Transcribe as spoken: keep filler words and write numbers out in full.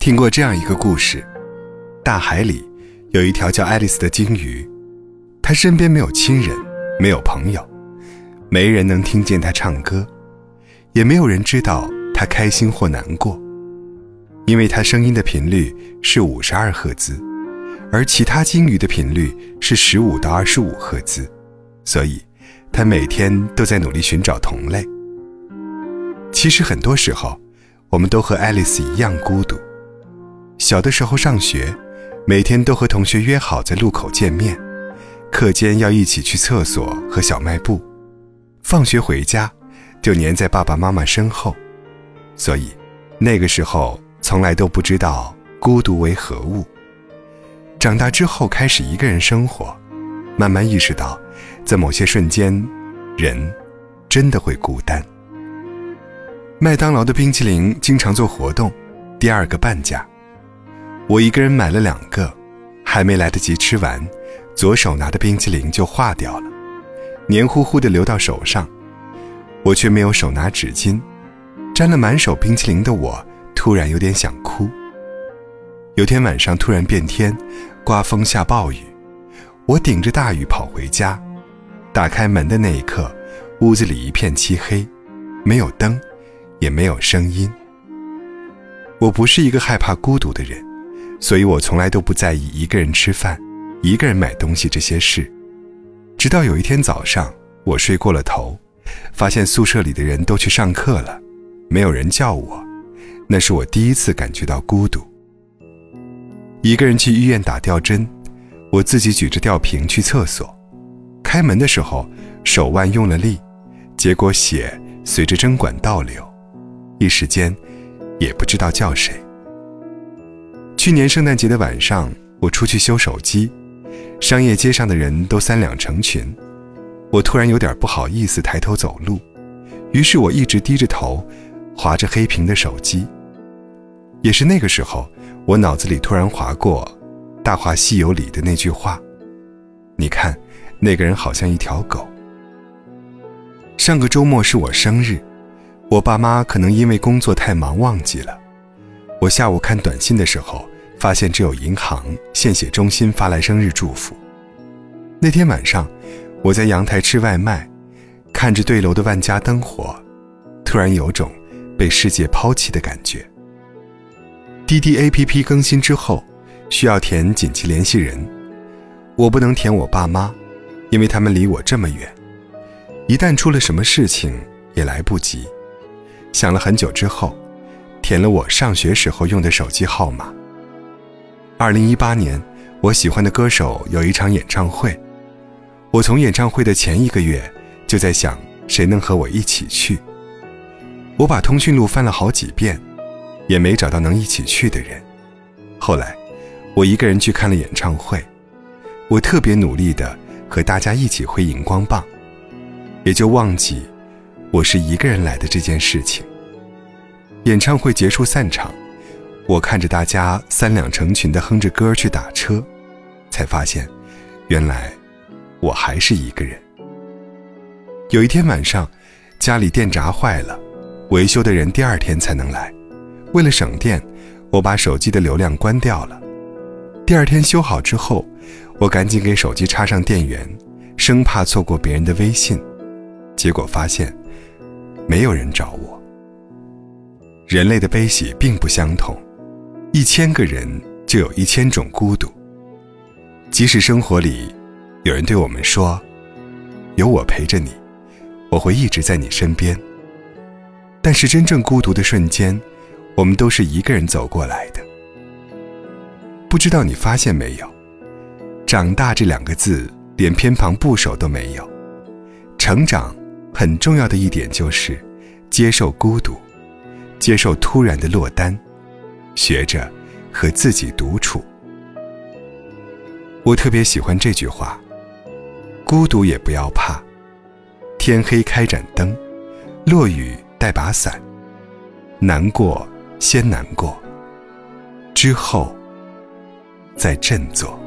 听过这样一个故事，大海里有一条叫爱丽丝的鲸鱼，她身边没有亲人，没有朋友，没人能听见她唱歌，也没有人知道她开心或难过，因为她声音的频率是五十二赫兹，而其他鲸鱼的频率是十五到二十五赫兹，所以她每天都在努力寻找同类。其实很多时候，我们都和爱丽丝一样孤独。小的时候上学，每天都和同学约好在路口见面，课间要一起去厕所和小卖部，放学回家就黏在爸爸妈妈身后。所以那个时候从来都不知道孤独为何物。长大之后开始一个人生活，慢慢意识到在某些瞬间，人真的会孤单。麦当劳的冰淇淋经常做活动，第二个半价。我一个人买了两个，还没来得及吃完，左手拿的冰淇淋就化掉了，黏糊糊地流到手上。我却没有手拿纸巾，沾了满手冰淇淋的我突然有点想哭。有天晚上突然变天，刮风下暴雨，我顶着大雨跑回家，打开门的那一刻，屋子里一片漆黑，没有灯也没有声音。我不是一个害怕孤独的人，所以我从来都不在意一个人吃饭，一个人买东西这些事。直到有一天早上，我睡过了头，发现宿舍里的人都去上课了，没有人叫我，那是我第一次感觉到孤独。一个人去医院打吊针，我自己举着吊瓶去厕所，开门的时候手腕用了力，结果血随着针管倒流，一时间也不知道叫谁。去年圣诞节的晚上，我出去修手机，商业街上的人都三两成群，我突然有点不好意思抬头走路，于是我一直低着头划着黑屏的手机。也是那个时候，我脑子里突然划过《大话西游》里的那句话，你看那个人好像一条狗。上个周末是我生日，我爸妈可能因为工作太忙忘记了。我下午看短信的时候，发现只有银行、献血中心发来生日祝福。那天晚上，我在阳台吃外卖，看着对楼的万家灯火，突然有种被世界抛弃的感觉。滴滴 A P P 更新之后，需要填紧急联系人，我不能填我爸妈，因为他们离我这么远，一旦出了什么事情也来不及。想了很久之后，填了我上学时候用的手机号码。二零一八年，我喜欢的歌手有一场演唱会，我从演唱会的前一个月就在想谁能和我一起去。我把通讯录翻了好几遍，也没找到能一起去的人。后来我一个人去看了演唱会，我特别努力地和大家一起挥荧光棒，也就忘记我是一个人来的这件事情。演唱会结束散场，我看着大家三两成群地哼着歌去打车，才发现原来我还是一个人。有一天晚上，家里电闸坏了，维修的人第二天才能来，为了省电，我把手机的流量关掉了。第二天修好之后，我赶紧给手机插上电源，生怕错过别人的微信，结果发现没有人找我。人类的悲喜并不相同，一千个人就有一千种孤独。即使生活里有人对我们说，有我陪着你，我会一直在你身边，但是真正孤独的瞬间，我们都是一个人走过来的。不知道你发现没有，长大这两个字连偏旁部首都没有。成长很重要的一点就是接受孤独，接受突然的落单，学着和自己独处。我特别喜欢这句话，孤独也不要怕，天黑开盏灯，落雨带把伞，难过先难过，之后再振作。